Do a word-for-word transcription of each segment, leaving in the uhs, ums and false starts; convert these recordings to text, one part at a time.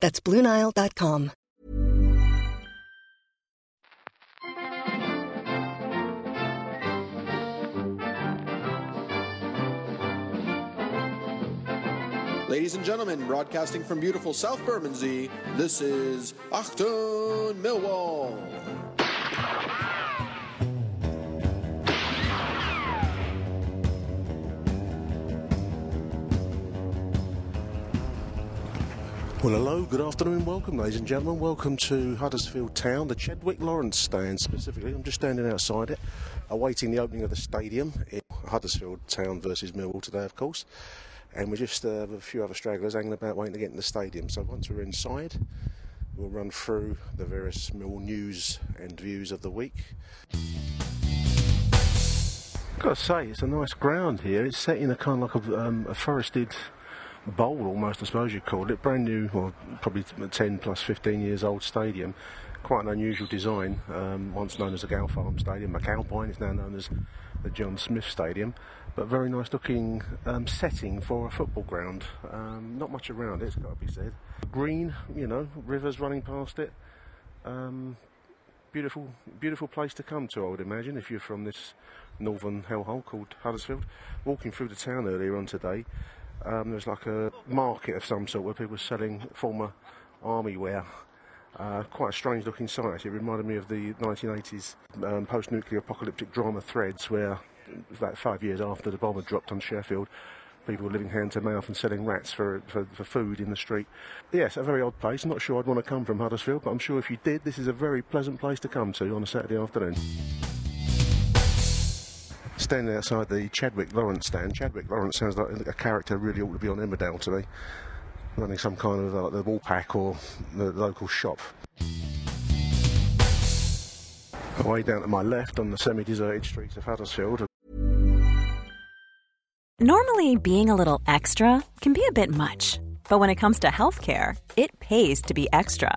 That's blue nile dot com. Ladies and gentlemen, broadcasting from beautiful South Bermondsey, this is Achtung Millwall. Well, hello, good afternoon, welcome, ladies and gentlemen. Welcome to Huddersfield Town, the Chadwick Lawrence stand specifically. I'm just standing outside it, awaiting the opening of the stadium in Huddersfield Town versus Millwall today, of course. And we're just uh, a few other stragglers hanging about waiting to get in the stadium. So once we're inside, we'll run through the various Millwall news and views of the week. I've got to say, it's a nice ground here. It's set in a kind of like a, um, a forested bowl almost, I suppose you'd call it. Brand new, well, probably ten plus fifteen years old stadium. Quite an unusual design, um, once known as the Galpharm Stadium. McAlpine is now known as the John Smith Stadium. But very nice looking um, setting for a football ground. Um, not much around it, it's got to be said. Green, you know, rivers running past it. Um, beautiful, beautiful place to come to, I would imagine, if you're from this northern hellhole called Huddersfield. Walking through the town earlier on today, Um, there's like a market of some sort where people were selling former army wear. Uh, quite a strange looking sight, actually. It reminded me of the nineteen eighties um, post-nuclear apocalyptic drama Threads, where about five years after the bomb had dropped on Sheffield, people were living hand to mouth and selling rats for, for, for food in the street. Yes, a very odd place. I'm not sure I'd want to come from Huddersfield, but I'm sure if you did, this is a very pleasant place to come to on a Saturday afternoon. Standing outside the Chadwick Lawrence stand. Chadwick Lawrence sounds like a character really ought to be on Emmerdale to me, running some kind of like the Woolpack or the local shop. Away down to my left on the semi-deserted streets of Huddersfield. Normally, being a little extra can be a bit much, but when it comes to healthcare, it pays to be extra.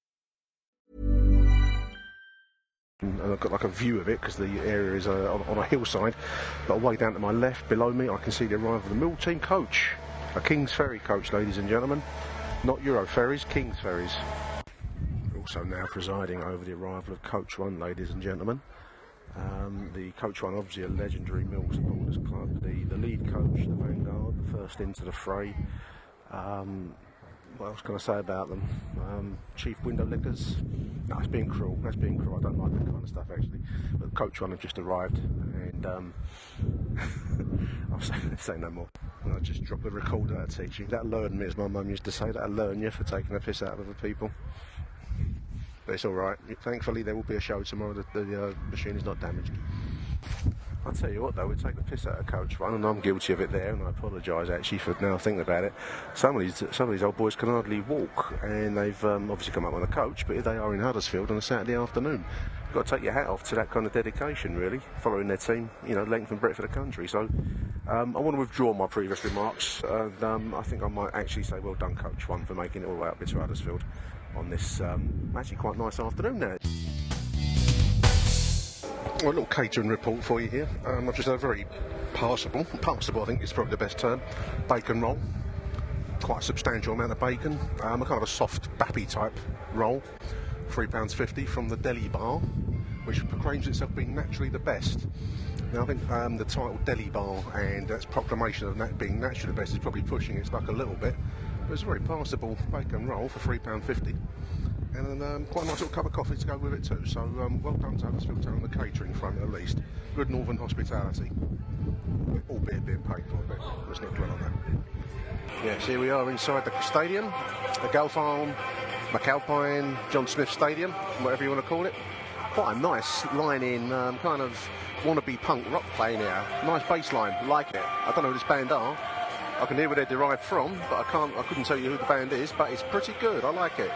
And I've got like a view of it because the area is uh, on, on a hillside. But away down to my left, below me, I can see the arrival of the Mill team coach. A King's Ferry coach, ladies and gentlemen. Not Euro ferries, King's Ferries. Also now presiding over the arrival of Coach One, ladies and gentlemen. Um, the Coach One, obviously a legendary Mill supporters club. The, the lead coach, the vanguard, the first into the fray. Um, what else can I say about them? Um, chief window lickers? No, it's being cruel. That's being cruel. I don't like that kind of stuff, actually. But Coach One have just arrived, and um, I'll say, say no more. And I just dropped the recorder out of teaching. That'll learn me, as my mum used to say. That'll learn you for taking the piss out of other people. but it's all right. Thankfully, there will be a show tomorrow. The, the uh, machine is not damaged. I'll tell you what, though, we take the piss out of Coach One, and I'm guilty of it there, and I apologise, actually, for now thinking about it. Some of these some of these old boys can hardly walk, and they've um, obviously come up on a coach, but they are in Huddersfield on a Saturday afternoon. You've got to take your hat off to that kind of dedication, really, following their team, you know, length and breadth of the country. So um, I want to withdraw my previous remarks, and um, I think I might actually say well done, Coach One, for making it all the way up into Huddersfield on this um, actually quite nice afternoon now. Well, a little catering report for you here. Um, I've just had a very passable, passable I think is probably the best term, bacon roll. Quite a substantial amount of bacon. Um, a kind of a soft, bappy type roll. three pounds fifty from the Deli Bar, which proclaims itself being naturally the best. Now, I think um, the title Deli Bar and its proclamation of that being naturally the best is probably pushing its luck a little bit. But it's a very passable bacon roll for three pounds fifty. And um, quite a nice little cup of coffee to go with it too. So um, well done to Huddersfield Town on the catering front, at least. Good northern hospitality. Albeit being paid for, but let's not dwell on that. Yes, here we are inside the stadium. The Galpharm, McAlpine, John Smith Stadium, whatever you want to call it. Quite a nice line in, um, kind of wannabe punk rock playing here. Nice bass line, like it. I don't know who this band are. I can hear where they're derived from, but I can't. I couldn't tell you who the band is, but it's pretty good. I like it.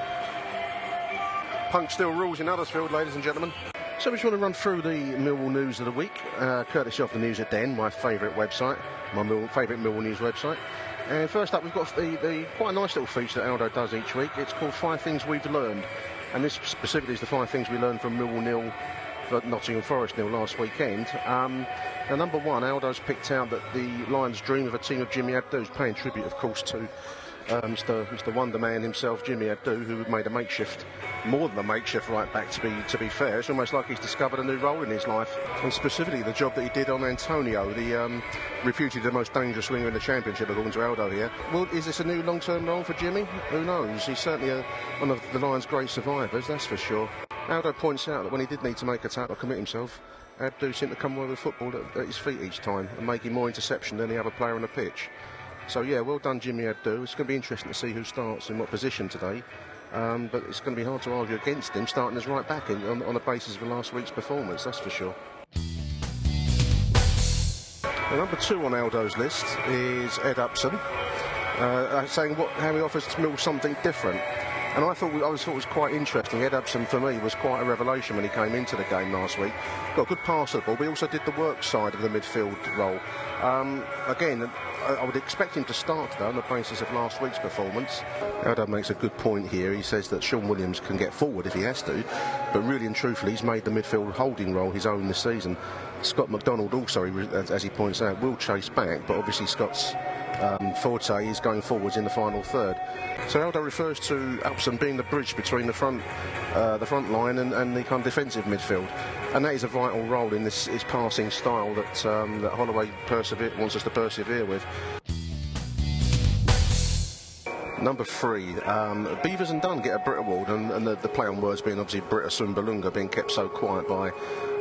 Punk still rules in Huddersfield, ladies and gentlemen. So we just want to run through the Millwall News of the Week, uh, courtesy of the News at Den, my favourite website, my Mill, favourite Millwall News website. And first up, we've got the, the quite a nice little feature that Aldo does each week. It's called Five Things We've Learned. And this specifically is the five things we learned from Millwall nil, Nottingham Forest nil last weekend. Um, now, number one, Aldo's picked out that the Lions' dream of a team of Jimmy Abdou is paying tribute, of course, to... Um, Mister Mister Wonder Man himself, Jimmy Abdou, who made a makeshift, more than a makeshift right back, to be to be fair. It's almost like he's discovered a new role in his life, and specifically the job that he did on Antonio, the um, reputed the most dangerous winger in the Championship, according to Aldo here. Well, is this a new long-term role for Jimmy? Who knows? He's certainly a, one of the Lions' great survivors, that's for sure. Aldo points out that when he did need to make a tackle, commit himself, Abdou seemed to come away with the football at, at his feet each time and making more interception than the other player on the pitch. So, yeah, well done, Jimmy Abdou. It's going to be interesting to see who starts in what position today. Um, but it's going to be hard to argue against him starting as right back in, on, on the basis of last week's performance, that's for sure. Now, number two on Aldo's list is Ed Upson, uh, saying what, how he offers to Mill something different. And I thought I always thought it was quite interesting. Ed Upson, for me, was quite a revelation when he came into the game last week. Got a good pass at the ball, but he also did the work side of the midfield role. Um, again, I would expect him to start, though, on the basis of last week's performance. Aldo makes a good point here. He says that Sean Williams can get forward if he has to, but really and truthfully, he's made the midfield holding role his own this season. Scott McDonald also, as he points out, will chase back, but obviously Scott's Um, forte is going forwards in the final third. So Aldo refers to Upson being the bridge between the front uh, the front line and, and the kind of defensive midfield, and that is a vital role in this his passing style that, um, that Holloway persevere, wants us to persevere with. Number three, um, Beevers and Dunne get a Brit Award, and, and the, the play on words being obviously Britt Assombalonga being kept so quiet by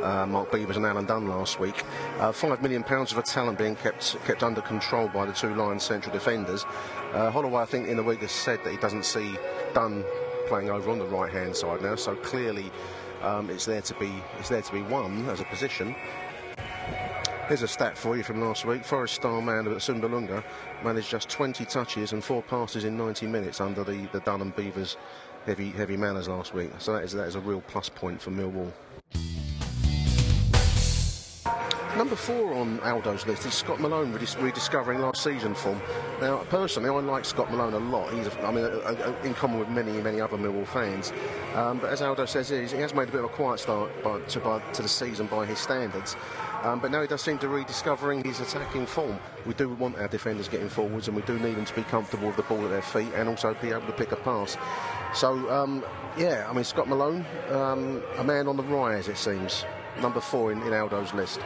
Uh, Mark Beevers and Alan Dunne last week. Uh, Five million pounds of a talent being kept kept under control by the two Lions central defenders. Uh, Holloway, I think, in the week has said that he doesn't see Dunne playing over on the right-hand side now. So clearly, um, it's there to be it's there to be won as a position. Here's a stat for you from last week. Forest star man Assombalonga managed just twenty touches and four passes in ninety minutes under the the Dunne and Beevers heavy heavy manners last week. So that is that is a real plus point for Millwall. Number four on Aldo's list is Scott Malone rediscovering last season form. Now, personally, I like Scott Malone a lot. He's, a, I mean, a, a, in common with many, many other Millwall fans. Um, but as Aldo says, he has made a bit of a quiet start by, to, by, to the season by his standards. Um, but now he does seem to be rediscovering his attacking form. We do want our defenders getting forwards, and we do need them to be comfortable with the ball at their feet and also be able to pick a pass. So, um, yeah, I mean, Scott Malone, um, a man on the rise, it seems. Number four in, in Aldo's list.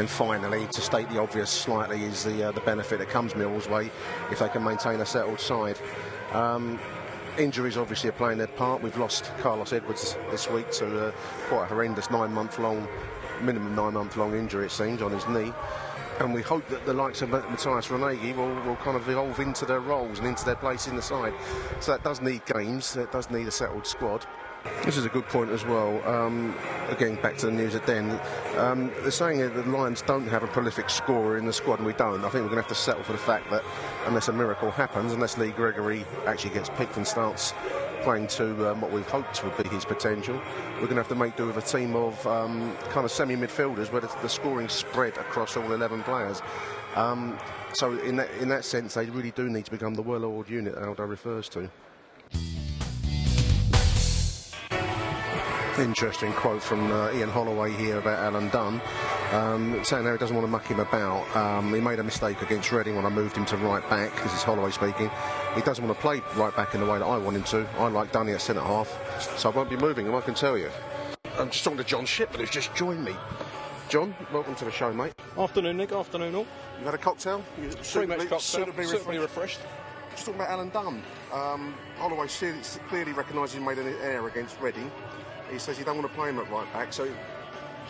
And finally, to state the obvious slightly, is the uh, the benefit that comes Millwall's way if they can maintain a settled side. Um, injuries obviously are playing their part. We've lost Carlos Edwards this week to uh, quite a horrendous nine-month-long, minimum nine-month-long injury, it seems, on his knee. And we hope that the likes of Matthias Ranégie will, will kind of evolve into their roles and into their place in the side. So that does need games, that does need a settled squad. This is a good point as well. Um, again, back to the News at Den. Um, they're saying that the Lions don't have a prolific scorer in the squad, and we don't. I think we're going to have to settle for the fact that unless a miracle happens, unless Lee Gregory actually gets picked and starts playing to um, what we hoped would be his potential, we're going to have to make do with a team of um, kind of semi-midfielders where the, the scoring spread across all eleven players. Um, so in that, in that sense, they really do need to become the well-oiled unit that Aldo refers to. Interesting quote from uh, Ian Holloway here about Alan Dunne, um, saying how he doesn't want to muck him about. Um, he made a mistake against Reading when I moved him to right back. This is Holloway speaking. He doesn't want to play right back in the way that I want him to. I like Dunne at centre half, so I won't be moving him, I can tell you. I'm just talking to John Shipman, who's just joined me. John, welcome to the show, mate. Afternoon, Nick. Afternoon, all. You've had a cocktail? You've suitably, much cocktail. Suitably, suitably refreshed. refreshed. Just talking about Alan Dunne. Um, Holloway clearly recognises he made an error against Reading. He says he don't want to play him at right back, so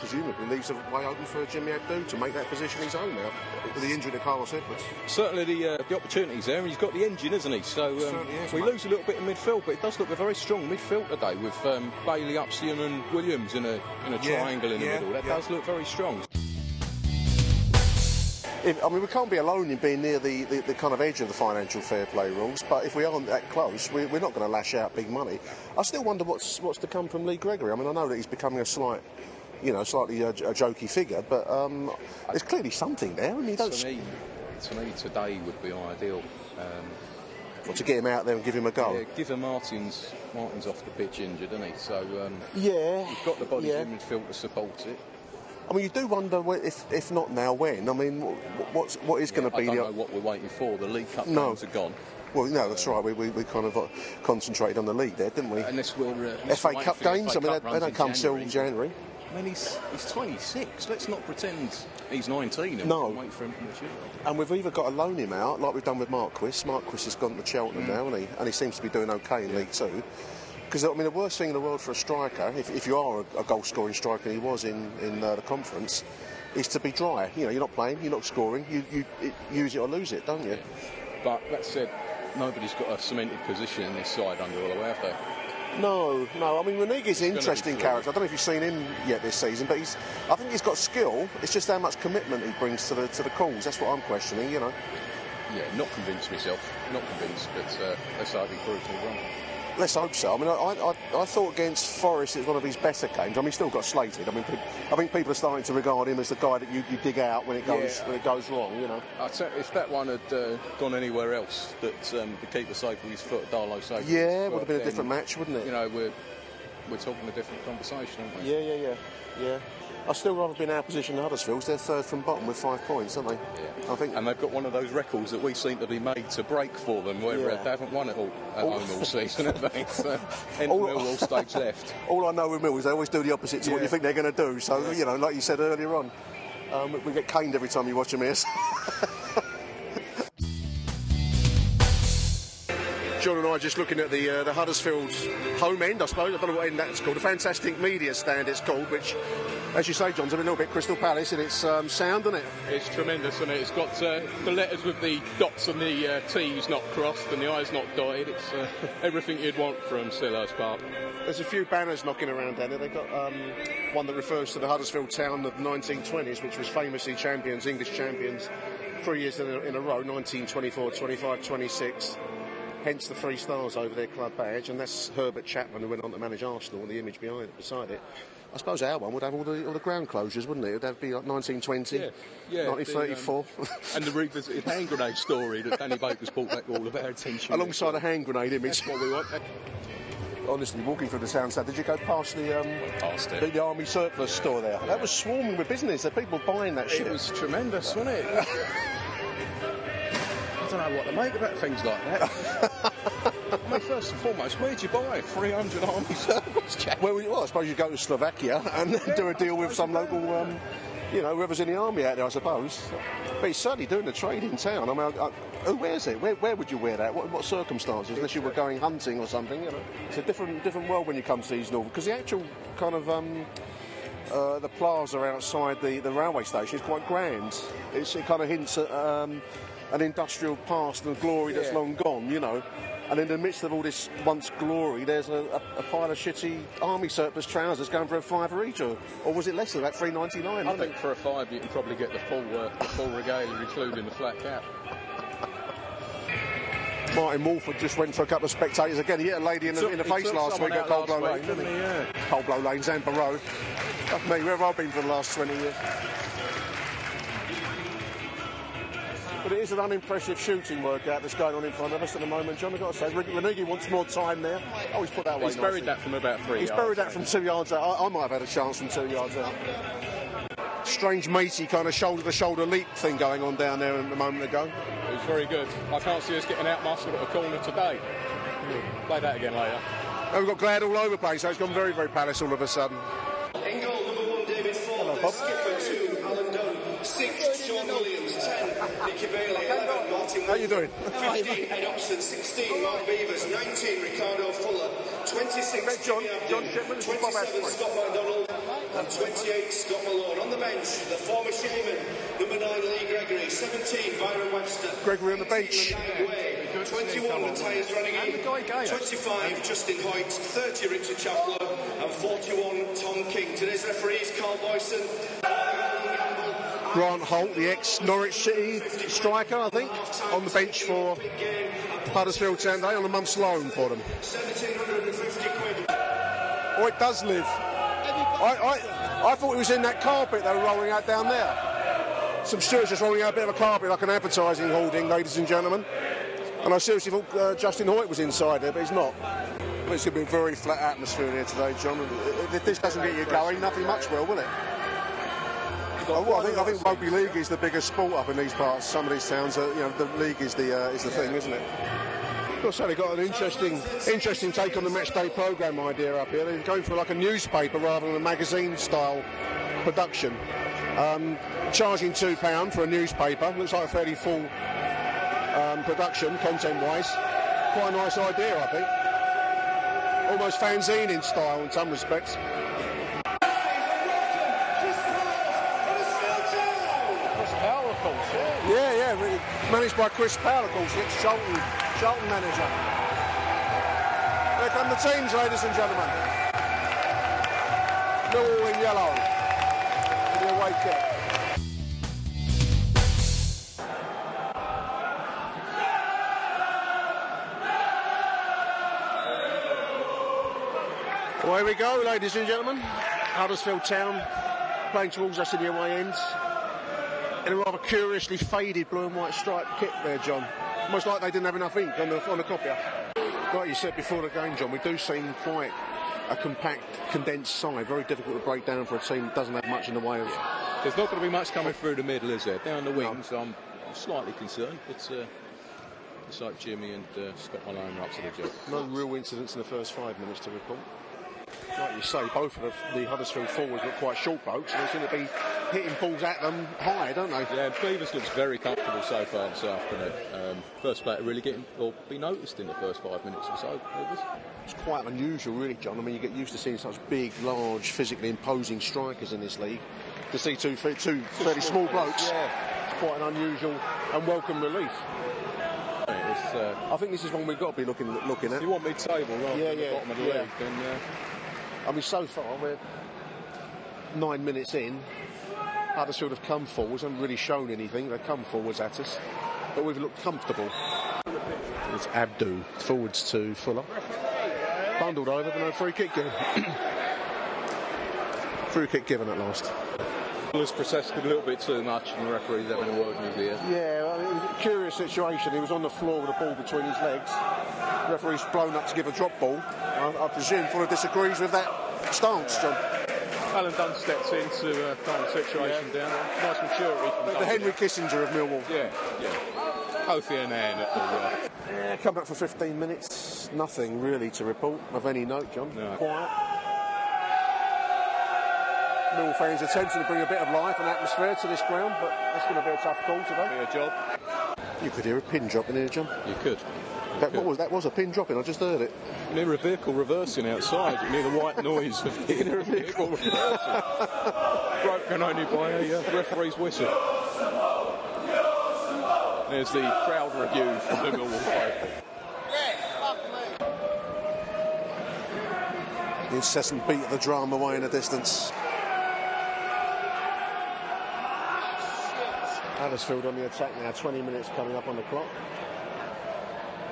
presumably leaves the way open for Jimmy Abdou to make that position his own now, with the injury to Carlos Edwards. Certainly the, uh, the opportunity's there, and he's got the engine, isn't he? So um, is, we mate. lose a little bit in midfield, but it does look a very strong midfield today with um, Bailey, Upson and Williams in a, in a yeah, triangle in yeah, the middle. That yeah. does look very strong. If, I mean, we can't be alone in being near the, the, the kind of edge of the financial fair play rules, but if we aren't that close, we, we're not going to lash out big money. I still wonder what's what's to come from Lee Gregory. I mean, I know that he's becoming a slight, you know, slightly a, a jokey figure, but um, there's clearly something there. I mean, don't to, me, to me, today would be ideal. Um, Well, to get him out there and give him a go. Yeah, give him Martin's Martin's off the pitch injured, isn't he? So um, yeah, he's got the body yeah. in midfield to support it. I mean, you do wonder if, if not now, when? I mean, what's, what is yeah, going to be... I don't the... know what we're waiting for. The League Cup no. games are gone. Well, no, that's um, right. We, we, we kind of uh, concentrated on the League there, didn't we? Uh, unless we're... Uh, unless F A Cup games? F A I mean, Cup they, they don't come till January. January. I mean, he's, he's twenty-six. Let's not pretend he's nineteen and no. wait for him to mature. And we've either got to loan him out, like we've done with Marquis. Marquis has gone to Cheltenham mm. now, hasn't he? And he seems to be doing OK in yeah. League Two. Because, I mean, the worst thing in the world for a striker, if, if you are a, a goal-scoring striker, and he was in, in uh, the conference, is to be dry. You know, you're not playing, you're not scoring, you, you it, use it or lose it, don't you? Yeah. But that said, nobody's got a cemented position in this side under all the way, have they? No, no. I mean, Ranéguie's an interesting character. I don't know if you've seen him yet this season, but he's, I think he's got skill. It's just how much commitment he brings to the, to the cause. That's what I'm questioning, you know. Yeah, not convinced myself. Not convinced, but uh, let's hope he proves me wrong. Let's hope so. I mean, I, I, I thought against Forest it was one of his better games. I mean, he still got slated. I mean, I think people are starting to regard him as the guy that you, you dig out when it goes yeah. when it goes wrong. You know, I tell you, if that one had uh, gone anywhere else, that um, the keeper saved with his foot, Darlow saved. Yeah, it would have been then, a different match, wouldn't it? You know, we're we're talking a different conversation, aren't we? Yeah, yeah, yeah, yeah. I still rather be in our position than Huddersfield's. They're third from bottom with five points, aren't they? Yeah. I think, and they've got one of those records that we seem to be made to break for them, where yeah. they haven't won it all at all home all season, have they? So, end all Millwall stakes left. All I know with Millwall is they always do the opposite to yeah. what you think they're going to do. So, yeah. you know, like you said earlier on, um, we get caned every time you watch them here. So. John and I just looking at the uh, the Huddersfield home end, I suppose. I don't know what end that's called. A fantastic media stand, it's called, which, as you say, John's a little bit Crystal Palace in its um, sound, isn't it? It's tremendous, isn't it? It's got uh, the letters with the dots and the uh, T's not crossed and the I's not dotted. It's uh, everything you'd want from Selhurst Park. There's a few banners knocking around down there. They've got um, one that refers to the Huddersfield Town of the nineteen twenties, which was famously champions, English champions, three years in a, in a row, nineteen twenty-four, twenty-five, twenty-six. Hence the three stars over their club badge, and that's Herbert Chapman, who went on to manage Arsenal, and the image behind it, beside it. I suppose our one would have all the all the ground closures, wouldn't it? It would have be like nineteen twenty, yeah. Yeah, nineteen thirty-four. The, um, and the revisited hand grenade story that Danny Baker's brought back all of our attention. Alongside a hand grenade image. That's what we want. Honestly, walking through the town side, did you go past the um, past the, the army surplus yeah. store there? Yeah. That was swarming with business. There were people buying that it shit. It was tremendous, wasn't it? I don't know what to make about things like that. I mean, first and foremost, where'd you buy three hundred army surplus jackets? Well, well, I suppose you go to Slovakia and yeah, do a deal with some local, um, you know, whoever's in the army out there, I suppose. But he's certainly doing the trade in town. I mean, I, I, who wears it? Where, where would you wear that? What, what circumstances? Unless you were going hunting or something, you know. It's a different different world when you come seasonal, because the actual kind of... Um, uh, the plaza outside the, the railway station is quite grand. It's, it kind of hints at um, an industrial past and glory yeah. that's long gone, you know. And in the midst of all this once glory, there's a, a, a pile of shitty army surplus trousers going for a fiver each, or, or was it less than that, three ninety-nine? I think it? For a five you can probably get the full, uh, the full regalia, including the flat cap. Martin Walford just went for a couple of spectators again. He hit a lady in the, took, in the face last week at Coldblow Lane, week, didn't he? Yeah. Coldblow Lane, Zampa Road. That's me, where have I been for the last twenty years? But it is an unimpressive shooting workout that's going on in front of us at the moment, John. I've got to say, Ranégie wants more time there. Oh, he's put that away. He's nicely. Buried that from about three he's yards. He's buried that from two yards out. I, I might have had a chance from two yards out. Strange matey kind of shoulder-to-shoulder leap thing going on down there a moment ago. It was very good. I can't see us getting out-muscled at a corner today. We'll play that again later. Oh, we've got Glad all over the place, so it's gone very, very Palace all of a sudden. In goal, number one, David Ford. Hello, skipper two, Alan Dunne. Six, Sean Williams. Ten, Nicky Bailey. Eleven, Martin. How you doing? Fifteen, Ed Upson. Sixteen, Mark Beevers. Nineteen, Ricardo Fuller. Twenty-six, Jimmy Abdou. Twenty-seven, Scott McDonald. And twenty-eight, Scott Malone. On the bench, the former Shaman, number nine, Lee Gregory. seventeen, Byron Webster. Gregory on the bench. Yeah. twenty-one, Matthias Ranégie. twenty-five, Justin Hoyte. thirty, Richard Chaplow. And forty-one, Tom King. Today's referees, Carl Boyson. Grant Holt, the ex-Norwich City striker, I think, on the bench for Huddersfield Town today, on a month's loan for them. seventeen fifty quid. Oh, it does live. I, I, I thought it was in that carpet they were rolling out down there. Some stewards just rolling out a bit of a carpet, like an advertising hoarding, ladies and gentlemen. And I seriously thought uh, Justin Hoyte was inside there, but he's not. But it's going to be a very flat atmosphere here today, John. If this doesn't get you going, nothing much will, will it? Oh, I think, I think rugby league is the biggest sport up in these parts. Some of these towns, uh, you know, the league is the uh, is the thing, isn't it? So they've got an interesting interesting take on the matchday programme idea up here. They're going for like a newspaper rather than a magazine-style production. Um, charging two pounds for a newspaper. Looks like a fairly full um, production, content-wise. Quite a nice idea, I think. Almost fanzine in style in some respects. Yeah, yeah, managed by Chris Powell, of course, ex-Charlton, Charlton manager. There come the teams, ladies and gentlemen. Blue and yellow. And the away kit. Well, here we go, ladies and gentlemen. Huddersfield Town playing towards us in the away end. In a rather curiously faded blue and white striped kit there, John. Almost like they didn't have enough ink on the, on the copier. Like you said before the game, John, we do seem quite a compact, condensed side. Very difficult to break down for a team that doesn't have much in the way of... Yeah. There's not going to be much coming through the middle, is there? Down the wings, no. I'm slightly concerned, but uh, it's like Jimmy and uh, Scott Malone are up to the job. No real incidents in the first five minutes to report. Like you say, both of the, the Huddersfield forwards look quite short blokes, and it's going to be hitting balls at them high, don't they? Yeah, Beevers looks very comfortable so far this afternoon. Um, first player really getting, or be noticed in the first five minutes or so. It's quite unusual, really, John. I mean, you get used to seeing such big, large, physically imposing strikers in this league. To see two, two, two fairly small blokes, yeah. It's quite an unusual and welcome relief. It's, uh, I think this is one we've got to be looking, looking at. You want mid-table rather yeah, than yeah, the bottom of the yeah. league. And, uh, I mean, so far, we're nine minutes in. Huddersfield have come forwards, haven't really shown anything. They've come forwards at us, but we've looked comfortable. It's Abdou, forwards to Fuller. Bundled over, but no free kick given. Free kick given at last. Fuller's protested a little bit too much, and the referee's having a word with his ear. Yeah, well, it was a curious situation. He was on the floor with a ball between his legs. The referee's blown up to give a drop ball. I, I presume Fuller disagrees with that stance, John. Alan Dunne steps into a uh, kind of situation yeah. down there. Nice maturity from Dunne. The Henry yeah. Kissinger of Millwall. Yeah, yeah. Kofi and Ann at the right. Yeah, come back for fifteen minutes. Nothing really to report of any note, John. No. Quiet. Millwall fans attempting to bring a bit of life and atmosphere to this ground, but that's going to be a tough call today. Be a job. You could hear a pin drop in here, John. You could. That, what was, that was a pin dropping, I just heard it. Near a vehicle reversing outside, near the white noise of the inner vehicle reversing. Broken only by a uh, referee's whistle. There's the crowd review from the Millwall faithful. The incessant beat of the drum away in the distance. Huddersfield on the attack now, twenty minutes coming up on the clock.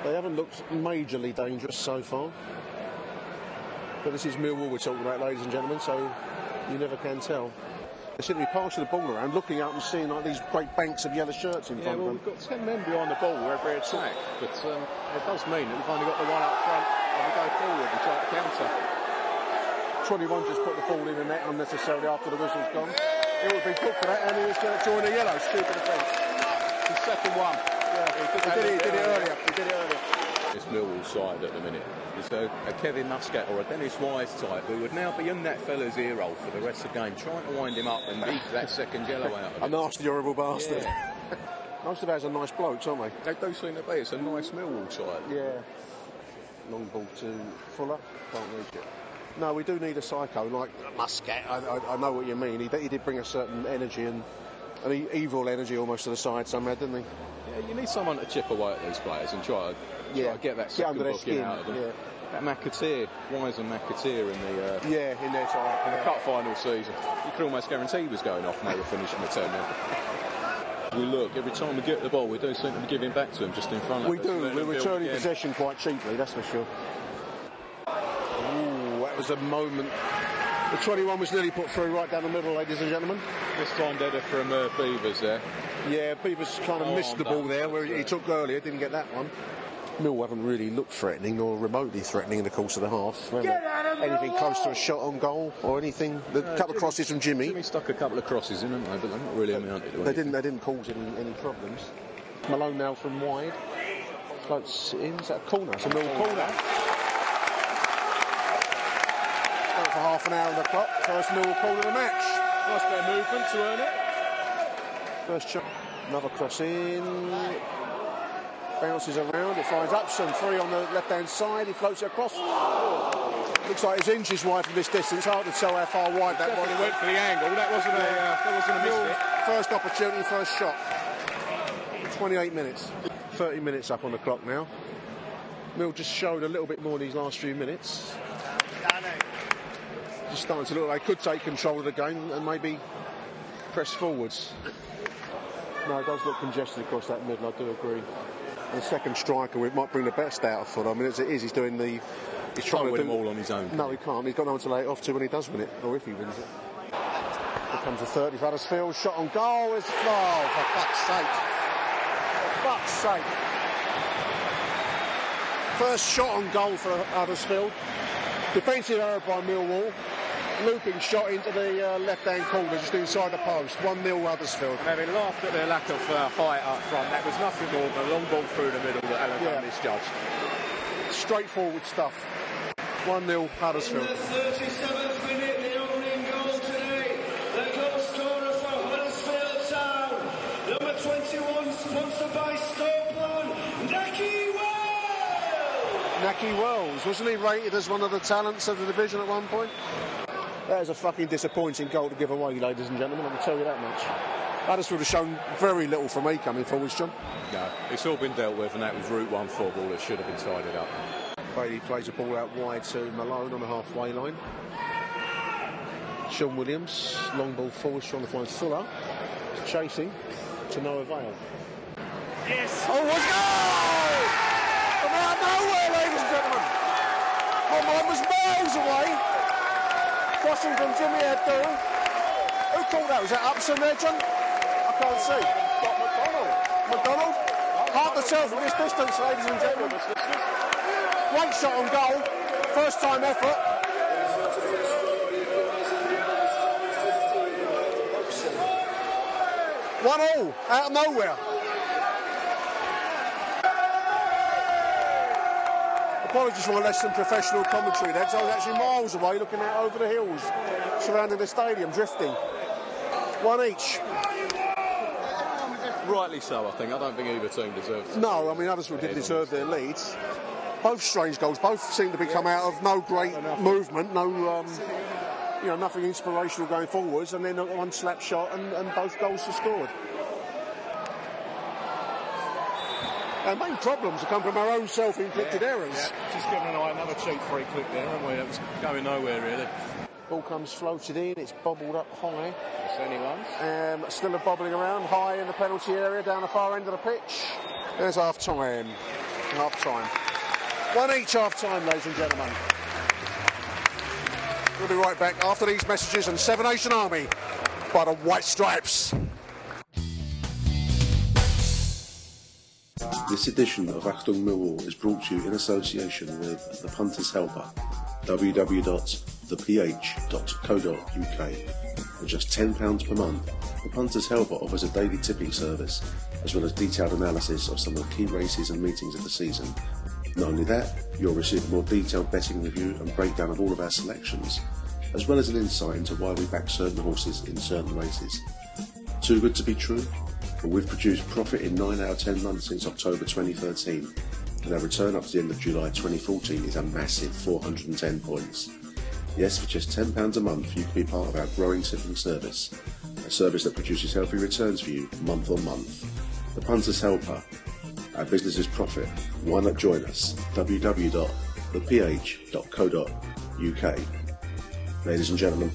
They haven't looked majorly dangerous so far. But this is Millwall we're talking about, ladies and gentlemen, so you never can tell. They seem to be passing the ball around, looking up and seeing like these great banks of yellow shirts in yeah, front well, of them. We've got ten men behind the ball every attack, but um, it does mean that we've only got the one up front and we go forward and try to counter. twenty-one just put the ball in the net unnecessarily after the whistle's gone. It would be good for that, and he was going to join a yellow. Stupid offence. The second one. Yeah, he did, he did, it, he did it earlier. He did it earlier. It's Millwall's side at the minute. It's a, a Kevin Muscat or a Dennis Wise type who would now be in that fella's ear hole for the rest of the game, trying to wind him up and beat that second yellow out of him. A nasty, horrible bastard. Yeah. Most of ours are nice blokes, aren't they? They do seem to be. It's a nice Millwall side. Yeah. Long ball to Fuller. Can't reach it. No, we do need a psycho like Muscat. I, I, I know what you mean. He, he did bring a certain energy and an evil energy almost to the side somehow, didn't he? Yeah, you need someone to chip away at these players and try to, yeah. try to get that second get ball out of them. Yeah. That McAteer, Wise and McAteer in the uh, yeah in their time in yeah. the cup final season, you could almost guarantee he was going off and they were finishing the turn. We look every time we get the ball, we do seem to be giving back to him just in front of we us. Do. We're returning possession quite cheaply, that's for sure. Was a moment. The twenty-one was nearly put through right down the middle, ladies and gentlemen. This time header from uh, Beevers there. Yeah, Beevers kind of oh, missed the ball there where he it. took earlier, didn't get that one. Mill haven't really looked threatening or remotely threatening in the course of the half. Get out of anything Mill close to a shot on goal or anything. A no, couple of crosses from Jimmy. Jimmy stuck a couple of crosses in, didn't they? But they're not really amounted to anything. They didn't, they didn't cause any, any problems. Malone now from wide. Floats in. Is that a corner? It's a Mill corner. For half an hour on the clock, first Millwall call of the match. Nice bit of movement to earn it. First shot, another cross in. Bounces around, it finds Upson, three on the left-hand side, he floats it across. Oh. Looks like it's inches wide from this distance, hard to tell how far wide that body went for the angle. That wasn't a, uh, that wasn't a miss. First opportunity, first shot. twenty-eight minutes. thirty minutes up on the clock now. Mill just showed a little bit more in these last few minutes. Just starting to look like they could take control of the game and maybe press forwards. No, it does look congested across that middle, I do agree. And the second striker, it might bring the best out of Fuller. I mean, as it is, he's doing the... He's trying can't to win do... them all on his own. No, he can't. He's got no one to lay it off to when he does win it, or if he wins it. Here comes the thirty for Huddersfield. Shot on goal. It's... Oh, for fuck's sake. For fuck's sake. First shot on goal for Huddersfield. Defensive error by Millwall. Looping shot into the uh, left-hand corner, just inside the post. one nil Huddersfield. Having laughed at their lack of uh, height up front, that was nothing more than a long ball through the middle that Alan Dunne misjudged. Straightforward stuff. one nil Huddersfield. In the thirty-seventh minute, the opening goal today. The goal scorer for Huddersfield Town. Number twenty-one, sponsored by Stokeland, Nahki Wells. Nahki Wells, wasn't he rated as one of the talents of the division at one point? That is a fucking disappointing goal to give away, ladies and gentlemen, I can tell you that much. Huddersfield have shown very little for me coming forwards, John. No, it's all been dealt with, and that was Route one football that should have been tidied up. Bailey plays the ball out wide to Malone on the halfway line. Sean Williams, long ball forward, trying to find Fuller. Chasing, to no avail. Yes! Oh, what's goal! From out of nowhere, ladies and gentlemen! That man was miles away! Crossing from Jimmy Abdou. Who called that? Was that Upson there, John? I can't see. Scott McDonald. McDonald? Hard to tell from this distance, ladies and gentlemen. One shot on goal. First time effort. One all. Out of nowhere. Apologies for my less than professional commentary there, because I was actually miles away looking out over the hills surrounding the stadium, drifting. One each. rightly so, I think. I don't think either team deserves it. No, I mean, Huddersfield didn't deserve their leads. Both strange goals. Both seem to be come out of no great movement, no, um, you know, nothing inspirational going forwards, and then one slap shot and, and both goals were scored. Our main problems have come from our own self-inflicted yeah, errors. Yeah. Just giving away another cheap free kick there, haven't we? It was going nowhere, really. Ball comes floated in, it's bobbled up high. It's only once. Um, still a bobbling around, high in the penalty area, down the far end of the pitch. There's half-time. Half-time. One each half-time, ladies and gentlemen. We'll be right back after these messages and Seven Nation Army by the White Stripes. This edition of Achtung Millwall is brought to you in association with The Punter's Helper, w w w dot the p h dot co dot u k. For just ten pounds per month, The Punter's Helper offers a daily tipping service, as well as detailed analysis of some of the key races and meetings of the season. Not only that, you'll receive a more detailed betting review and breakdown of all of our selections, as well as an insight into why we back certain horses in certain races. Too good to be true? But we've produced profit in nine out of ten months since October twenty thirteen, and our return up to the end of July twenty fourteen is a massive four hundred and ten points. Yes, for just ten pounds a month you can be part of our growing tipping service, a service that produces healthy returns for you month on month. The Punter's Helper, our business's profit. Why not join us? w w w dot the p h dot co dot u k. Ladies and gentlemen,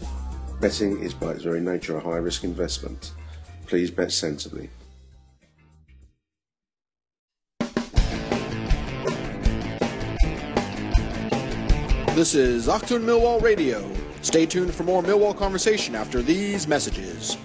betting is by its very nature a high-risk investment. Please bet sensibly. This is Achtung Millwall Radio. Stay tuned for more Millwall conversation after these messages.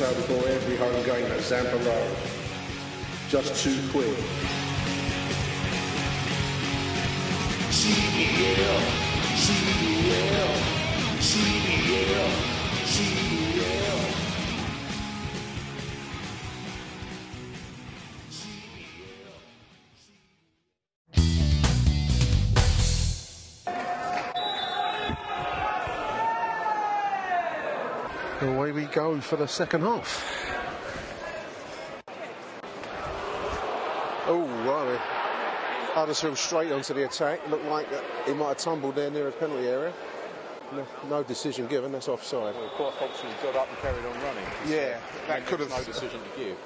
Before every home game at Zampa Road. Just too quick. C B L, C B L, C B L, C B L. Away we go for the second half. Oh, right. Huddersfield straight onto the attack. Looked like he might have tumbled there near a penalty area. No, no decision given, that's offside. Well, quite functionally got up and carried on running. Yeah, that could have. No decision to give.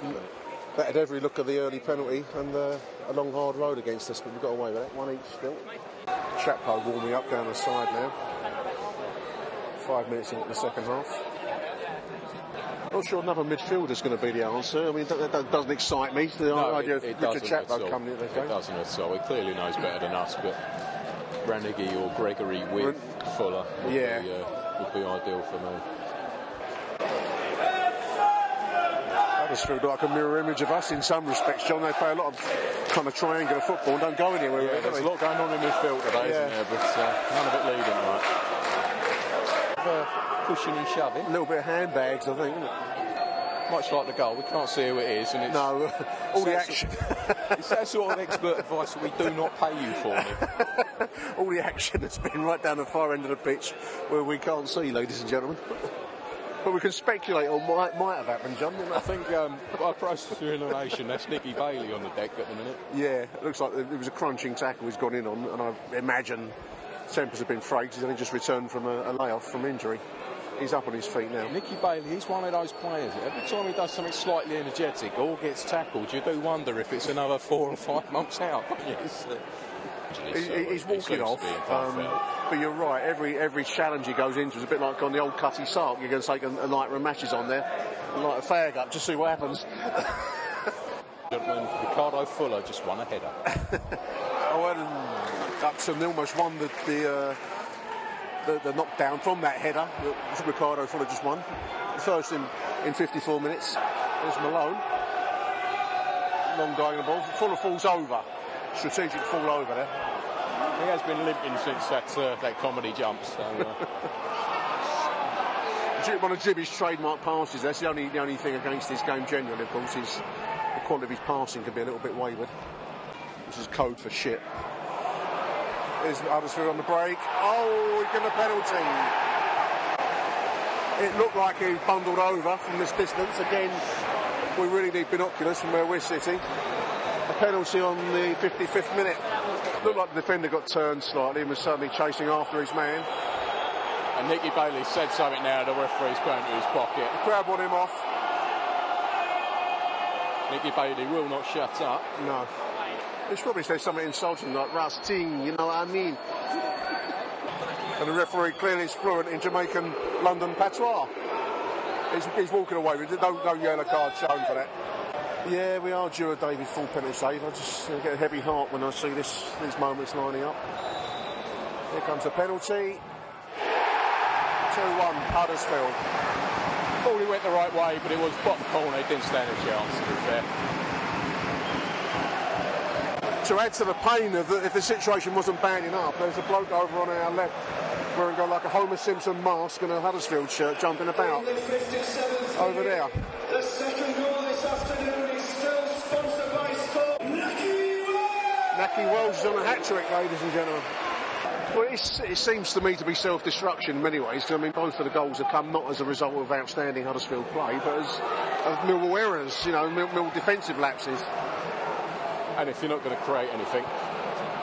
That had every look of the early penalty and uh, a long hard road against us, but we got away with it. One each still. Chapo warming up down the side now. Five minutes into the second half. I'm not sure another midfielder's going to be the answer. I mean, that, that doesn't excite me. The no, idea it, it of Richard Chapman coming in the game. It doesn't at all. He clearly knows better than us, but Ranégie or Gregory with Ren Fuller would, yeah. be, uh, would be ideal for me. Huddersfield like a mirror image of us in some respects, John. They play a lot of kind of triangular football and don't go anywhere. Yeah, really, there's a lot going on in midfield today, yeah. isn't there? But uh, none of it leading, right? Uh, pushing and shoving. A little bit of handbags, I think, isn't it? Much like the goal, we can't see who it is. And it's no, all the action. It's that sort of expert advice that we do not pay you for. Nick. All the action has been right down the far end of the pitch where we can't see, ladies and gentlemen. But we can speculate on what might have happened, John. I think um, by process of elimination, that's Nicky Bailey on the deck at the minute. Yeah, it looks like it was a crunching tackle he's gone in on, and I imagine tempers have been frayed. He's only just returned from a, a layoff from injury. He's up on his feet now. Nicky Bailey, he's one of those players. Every time he does something slightly energetic or gets tackled, you do wonder if it's another four or five months out. Yes. He, so he's walking he off. Um, but you're right, every every challenge he goes into is a bit like on the old Cutty Sark. You're going to take a, a night of matches on there, and light a fag up, just see what happens. Ricardo Fuller just won a header. Oh, and Upson almost won the the, uh, the the knockdown from that header. Ricardo Fuller just won. First in, in fifty-four minutes. There's Malone. Long diving the ball. Fuller falls over. Strategic fall over there. He has been limping since that uh, that comedy jump. So, uh... One of Jimmy's trademark passes. That's the only the only thing against this game generally, of course, is the quality of his passing can be a little bit wayward. This is code for shit. There's Huddersfield on the break. Oh, he's given a penalty. It looked like he bundled over from this distance. Again, we really need binoculars from where we're sitting. A penalty on the fifty-fifth minute. Looked like the defender got turned slightly and was suddenly chasing after his man. And Nicky Bailey said something now, the referee's going to his pocket. The crowd won him off. Nicky Bailey will not shut up. No. It's probably said something insulting like "Rasting," you know what I mean? And the referee clearly is fluent in Jamaican London patois. He's, he's walking away with it. No, no yellow card shown for that. Yeah, we are due a David Full penalty save. I just I get a heavy heart when I see this, these moments lining up. Here comes the penalty. two one Huddersfield. Thought he went the right way, but it was bottom corner. He didn't stand a chance, to be fair. To add to the pain of the, if the situation wasn't bad enough, there's a bloke over on our left where he's got like a Homer Simpson mask and a Huddersfield shirt jumping about. Over there. The second goal this afternoon is still sponsored by Scott. Nahki Wells! Nahki Wells is on a hat-trick, ladies and gentlemen. Well, it's, it seems to me to be self-destruction in many ways, because I mean, both of the goals have come not as a result of outstanding Huddersfield play, but as, as Millwall errors, you know, Mill, Mill defensive lapses. And if you're not going to create anything,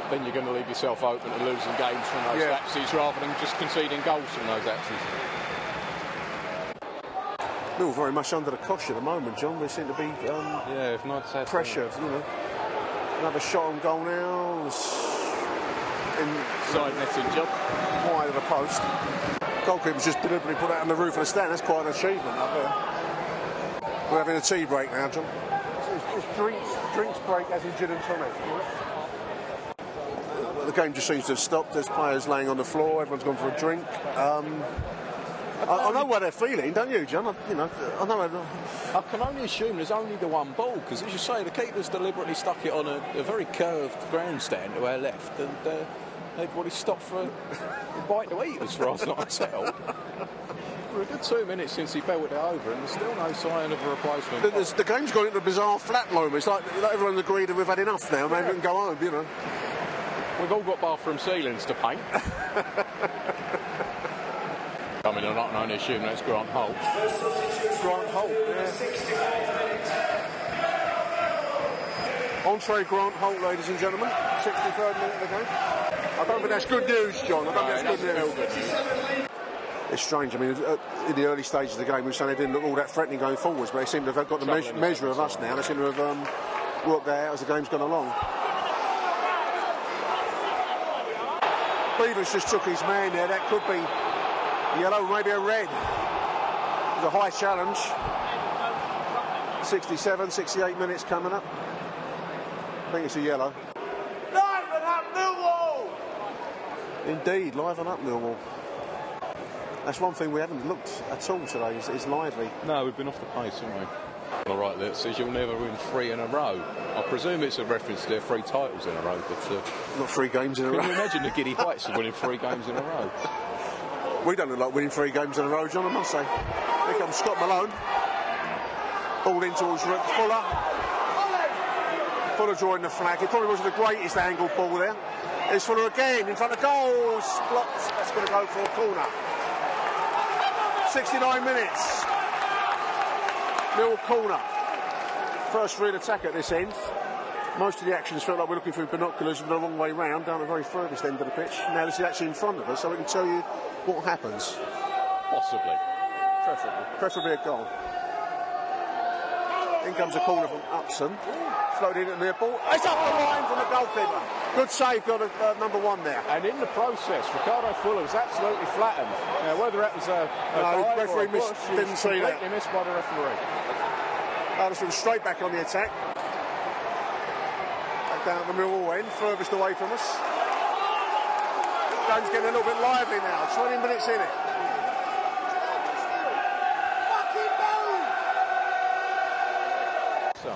then you're going to leave yourself open to losing games from those yeah. lapses rather than just conceding goals from those lapses. We're all very much under the cosh at the moment, John. They seem to be um, yeah, if not, pressured, you know. Another shot on goal now. Side netting job. Wide of the post. Goalkeeper's just deliberately put out on the roof of the stand. That's quite an achievement up there. We're having a tea break now, John. It's drinks, drinks break as in gin and tonic. The game just seems to have stopped. There's players laying on the floor. Everyone's gone for a drink. Um, I, I know what they're feeling, don't you, John? I, you know, I, know I, I can only assume there's only the one ball, because as you say, the keeper's deliberately stuck it on a, a very curved grandstand to our left, and uh, everybody stopped for a bite to eat, as far as I can tell. For a good two minutes since he belted it over, and there's still no sign of a replacement. The, the game's gone into a bizarre flat moment. It's like, like everyone's agreed that we've had enough now, maybe yeah. we can go home, you know. We've all got bathroom ceilings to paint. I mean, I'm not going to assume that's Grant Holt. Grant Holt, yeah. Entree Grant Holt, ladies and gentlemen. sixty-third minute of the game. I don't think that's good news, John. I don't no, think that's good news. It's strange. I mean, in the early stages of the game, we were saying they didn't look all that threatening going forwards, but they seem to have got the me measure of us now. They seem to have um, worked that out as the game's gone along. Beevers just took his man there. That could be yellow, maybe a red. It was a high challenge. sixty-seven, sixty-eight minutes coming up. I think it's a yellow. Liven up Millwall! Indeed, liven up Millwall. That's one thing we haven't looked at all today, is, is lively. No, we've been off the pace, haven't we? All right, that says you'll never win three in a row. I presume it's a reference to their three titles in a row. But uh, not three games in a row. Can you imagine the giddy heights of winning three games in a row? We don't look like winning three games in a row, John, I must say. Here comes Scott Malone. Ball in towards Fuller. Fuller drawing the flag. It probably wasn't the greatest angle ball there. It's Fuller again, in front of goals. Blocks. That's going to go for a corner. sixty-nine minutes. Mill corner. First real attack at this end. Most of the actions felt like we're looking through binoculars and a long way round down the very furthest end of the pitch. Now this is actually in front of us, so we can tell you what happens. Possibly. Preferably. Preferably a goal. In comes a corner from Upson. Floated in at near ball. It's up the line from the goalkeeper. Good save got uh, number one there. And in the process, Ricardo Fuller was absolutely flattened. Now, whether that was a, a no, referee missed, push, didn't was see that. Missed by the referee. Huddersfield straight back on the attack. Back down at the Millwall end, furthest away from us. Game's getting a little bit lively now. twenty minutes in it.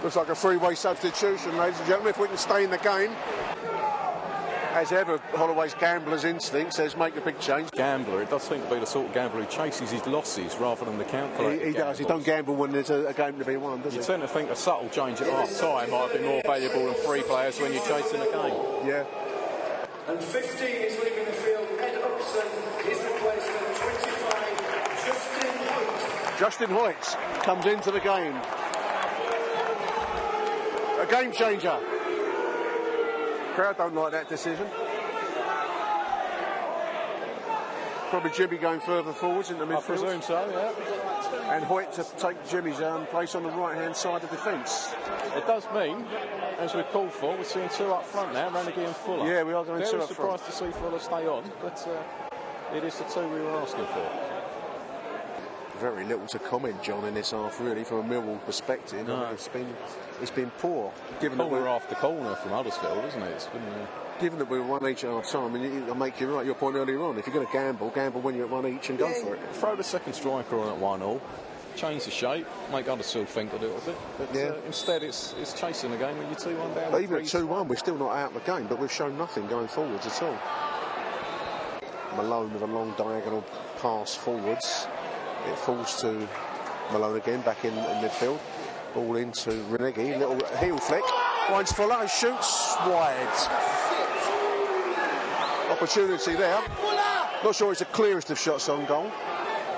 Looks like a three-way substitution, ladies and gentlemen, if we can stay in the game. As ever, Holloway's gambler's instinct says make the big change. Gambler, it does seem to be the sort of gambler who chases his losses rather than the count. He, he does, he don't gamble when there's a, a game to be won, does he? You tend to think a subtle change at half-time might be more valuable than three players when you're chasing a game. Yeah. And fifteen is leaving the field, Ed Upson, his replacement, twenty-five, Justin Hoyte. Justin Hoyte comes into the game. A game changer. Crowd don't like that decision. Probably Jimmy going further forwards in the midfield. I presume so, yeah. And Hoyte to take Jimmy's um, place on the right-hand side of the fence. It does mean, as we called for, we're seeing two up front now, Ranégie and Fuller. Yeah, we are going Very two up front. Very surprised to see Fuller stay on, but uh, it is the two we were asking for. Very little to comment, John, in this half, really, from a Millwall perspective. No. It's been it's been poor. Given corner that we're after corner from Huddersfield, isn't it? It's been, uh... Given that we're one each at half time, I mean, I'll make you right, your point earlier on. If you're going to gamble, gamble when you're at one each and yeah, go for it. Throw the second striker on at one all, change the shape, make Huddersfield think a little bit. But yeah. uh, instead, it's it's chasing the game when you're two one down. But even at two one, we're still not out of the game, but we've shown nothing going forwards at all. Malone with a long diagonal pass forwards. It falls to Malone again, back in, in midfield. Ball into Ranégie, little heel flick. Winds Fuller, shoots wide. Opportunity there. Not sure it's the clearest of shots on goal.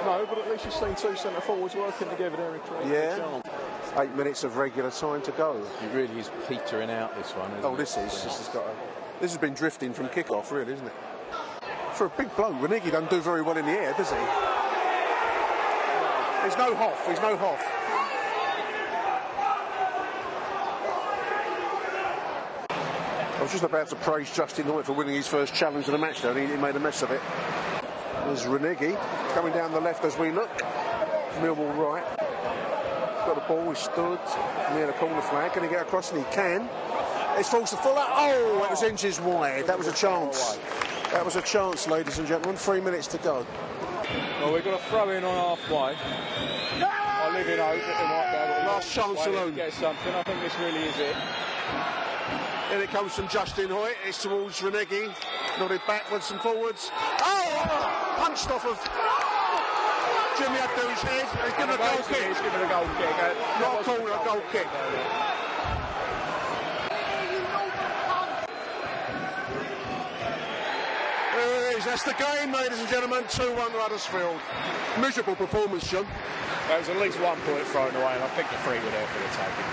No, but at least you've seen two centre forwards working together there in creating a chance. Yeah. Eight minutes of regular time to go. It really is petering out, this one. Isn't oh, it? this is. This has got. A, this has been drifting from kick-off, really, isn't it? For a big bloke, Ranégie doesn't do very well in the air, does he? He's no Hoff, he's no Hoff. I was just about to praise Justin Hoyte for winning his first challenge of the match, though, and he made a mess of it. There's Ranégie coming down the left as we look. Millwall right. Got the ball, he stood near the corner flag. Can he get across? And he can. It's falls to Fuller. Oh, it was inches wide. That was a chance. That was a chance, ladies and gentlemen. Three minutes to go. Well, we've got a throw in on halfway. I live in hope that they might go to the last chance alone. Get something. I think this really is it. Here it comes from Justin Hoyte. It's towards Ranégie. Nodded backwards and forwards. Oh! Punched off of Jimmy Abdou's head. He's given a goal kick. He's given a goal kick. Uh, Not a corner, a goal kick. That's the game, ladies and gentlemen. two one Huddersfield. Miserable performance, John. That was at least one point thrown away, and I think the three were there for the taking.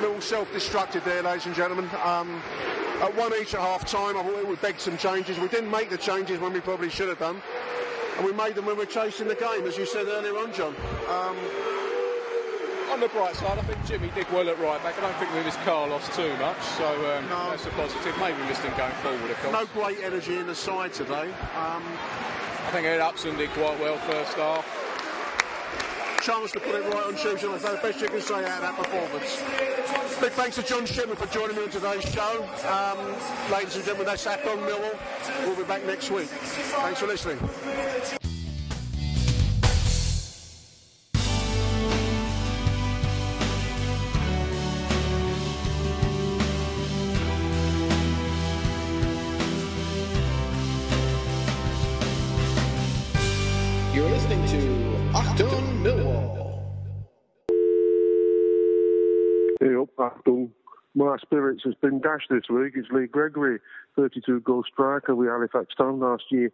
They're all self-destructed there, ladies and gentlemen. Um, at one each at half-time, I thought we begged some changes. We didn't make the changes when we probably should have done, and we made them when we were chasing the game, as you said earlier on, John. Um, on the bright side, I think Jimmy did well at right back. I don't think we missed Carlos too much, so um, no. That's a positive. Maybe we missed him going forward, of course. No great energy in the side today. Um, I think Ed Upson did quite well first half. Chance to put it right on Tuesday. That's the best you can say out of that performance. Big thanks to John Shimmer for joining me on today's show. Um, ladies and gentlemen, that's Achtung Millwall. We'll be back next week. Thanks for listening. My spirits has been dashed this week. It's Lee Gregory, thirty-two goal striker with Halifax Town last year.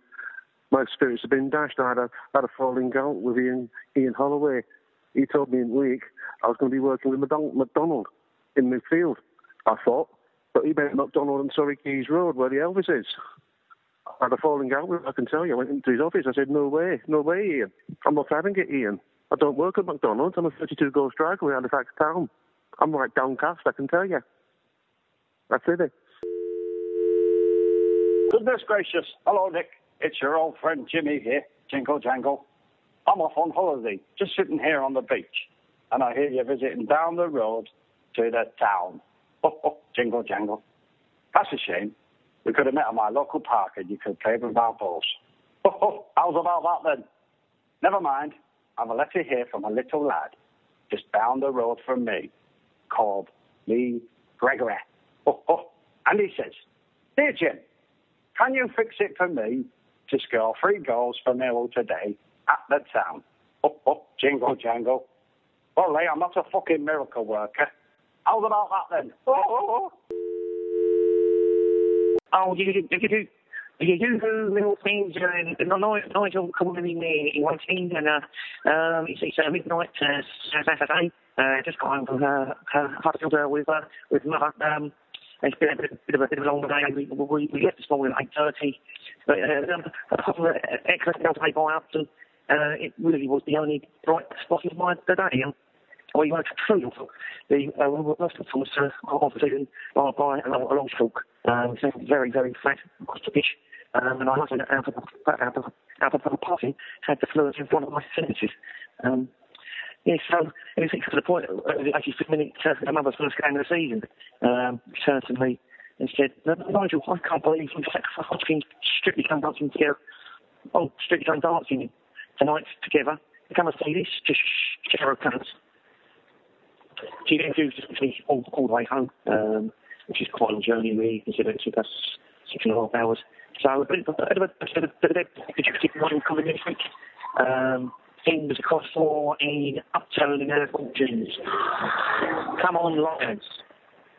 My spirits have been dashed. I had a, had a falling out with Ian, Ian Holloway. He told me in the week I was going to be working with McDonald in midfield, I thought. But he met McDonald on Surrey Keys Road, where the Elvis is. I had a falling out with him, I can tell you. I went into his office. I said, no way, no way, Ian. I'm not having it, Ian. I don't work at McDonald's. I'm a thirty-two goal striker with Halifax Town. I'm right downcast, I can tell you. That's it. Goodness gracious. Hello, Nick. It's your old friend Jimmy here. Jingle jangle. I'm off on holiday, just sitting here on the beach. And I hear you're visiting down the road to the town. Oh, oh, jingle jangle. That's a shame. We could have met at my local park and you could play with our balls. Oh, oh, how's about that then? Never mind. I've a letter here from a little lad just down the road from me called Lee Gregory. Oh, oh. And he says, Dear Jim, can you fix it for me to score three goals for Millwall today at the town? Oh, oh, jingle jangle. Well, Lee, I'm not a fucking miracle worker. How's about that then? Oh, oh, oh. Oh, you do, you do, you do, do little things. Uh, Nigel called me in one team, and uh, um, it's, it's uh, midnight uh, Saturday. Uh, just got home from uh, Huddersfield uh, with uh, with mother. Um, It's been a bit, bit, of, a bit of a long day. We, we, we left this morning at eight thirty. But um, apart from an excellent day by Upton, uh, it really was the only bright spot in my day. Um, we were truly the uh, worst performance uh, of the season by, by a long chalk. Um, so very, very flat across the pitch. Um, and I must admit, out of the party, had the fluence in one of my sentences. Um, Yes, yeah, so it was to the point at the eighty-fifth minute, uh, another first game of the season. Um, he turned to me and said, Nigel, I can't believe we've sacrificed Strictly Come Dancing together. Oh, Strictly Come Dancing tonight together. Come and see this, just shh, share a cunt. She then goes with me all, all the way home, um, which is quite a long journey, really, considering it took us six and a half hours. So, a bit of a Nigel coming next week. Um, Things across four in Uptown and Airport Gyms. Come on, Lions.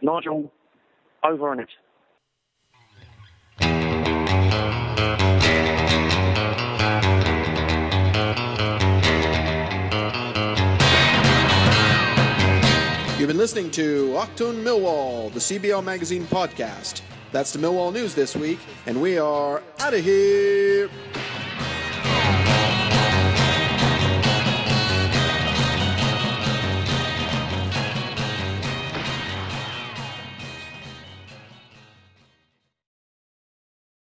Nigel, over on it. You've been listening to Achtung Millwall, the C B L Magazine podcast. That's the Millwall news this week, and we are out of here.